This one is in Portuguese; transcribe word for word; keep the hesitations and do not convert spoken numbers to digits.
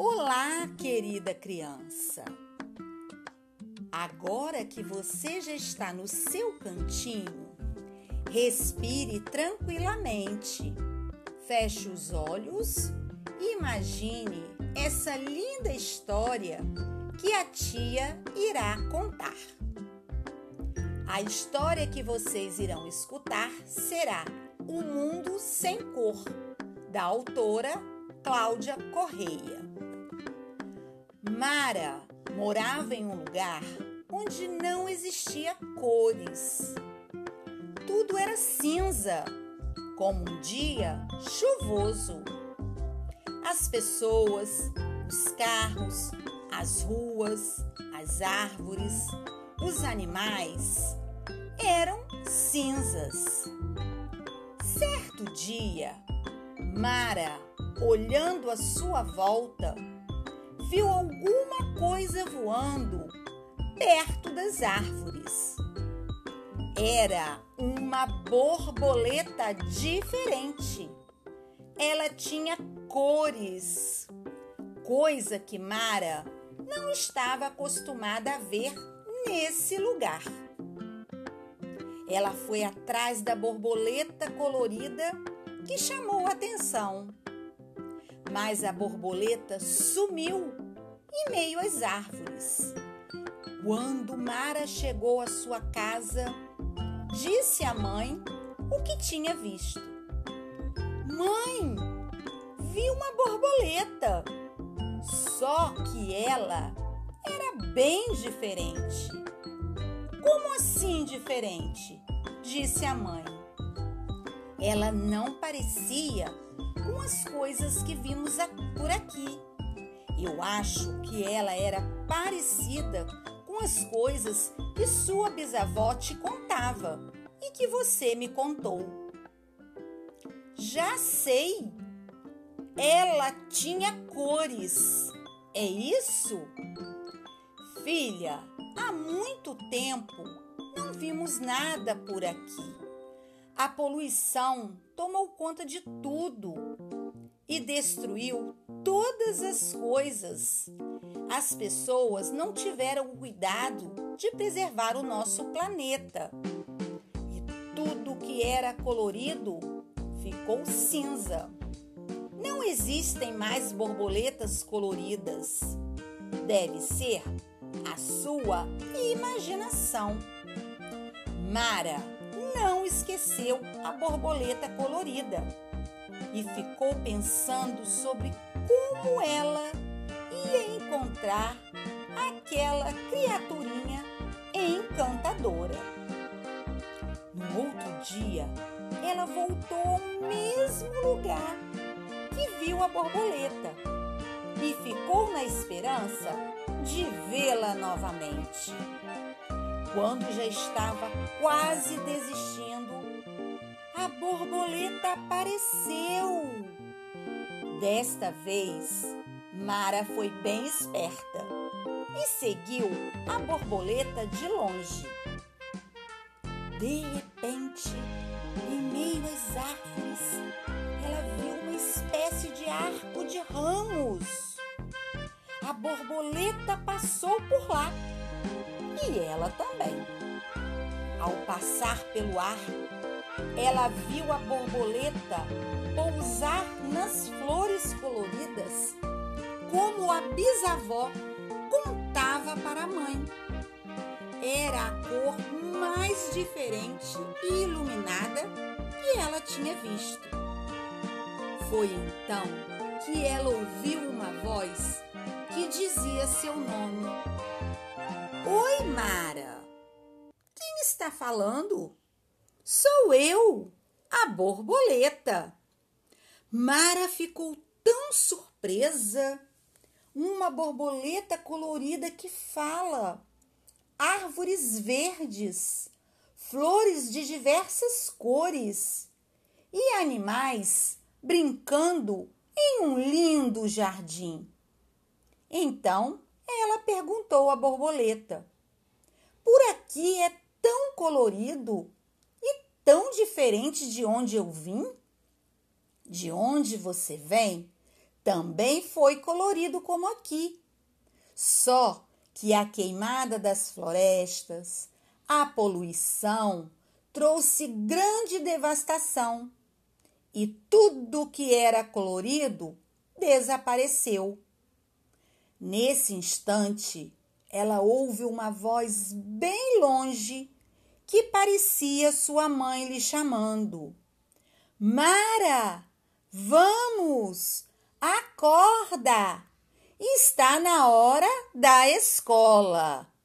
Olá, querida criança! Agora que você já está no seu cantinho, respire tranquilamente, feche os olhos e imagine essa linda história que a tia irá contar. A história que vocês irão escutar será O Mundo Sem Cor, da autora Cláudia Correia. Mara morava em um lugar onde não existia cores. Tudo era cinza, como um dia chuvoso. As pessoas, os carros, as ruas, as árvores, os animais eram cinzas. Certo dia, Mara, olhando à sua volta, viu alguma coisa voando perto das árvores. Era uma borboleta diferente. Ela tinha cores, coisa que Mara não estava acostumada a ver nesse lugar. Ela foi atrás da borboleta colorida que chamou a atenção. Mas a borboleta sumiu em meio às árvores. Quando Mara chegou à sua casa, disse à mãe o que tinha visto. Mãe, vi uma borboleta, só que ela era bem diferente. Como assim diferente? Disse a mãe. Ela não parecia com as coisas que vimos por aqui. Eu acho que ela era parecida com as coisas que sua bisavó te contava e que você me contou. Já sei! Ela tinha cores. É isso? Filha, há muito tempo não vimos nada por aqui. A poluição tomou conta de tudo e destruiu todas as coisas. As pessoas não tiveram o cuidado de preservar o nosso planeta. E tudo que era colorido ficou cinza. Não existem mais borboletas coloridas. Deve ser a sua imaginação. Mara não esqueceu a borboleta colorida e ficou pensando sobre como ela ia encontrar aquela criaturinha encantadora. No outro dia, ela voltou ao mesmo lugar que viu a borboleta e ficou na esperança de vê-la novamente. Quando já estava quase desistindo, a borboleta apareceu. Desta vez, Mara foi bem esperta e seguiu a borboleta de longe. De repente, em meio às árvores, ela viu uma espécie de arco de ramos. A borboleta passou por lá. E ela também. Ao passar pelo arco, ela viu a borboleta pousar nas flores coloridas, como a bisavó contava para a mãe. Era a cor mais diferente e iluminada que ela tinha visto. Foi então que ela ouviu uma voz que dizia seu nome. Oi, Mara! Quem está falando? Sou eu, a borboleta. Mara ficou tão surpresa. Uma borboleta colorida que fala, árvores verdes, flores de diversas cores e animais brincando em um lindo jardim. Então, ela perguntou à borboleta: por aqui é tão colorido e tão diferente de onde eu vim? De onde você vem também foi colorido como aqui, só que a queimada das florestas, a poluição, trouxe grande devastação e tudo que era colorido desapareceu. Nesse instante, ela ouve uma voz bem longe que parecia sua mãe lhe chamando. Mara, vamos, acorda! Está na hora da escola.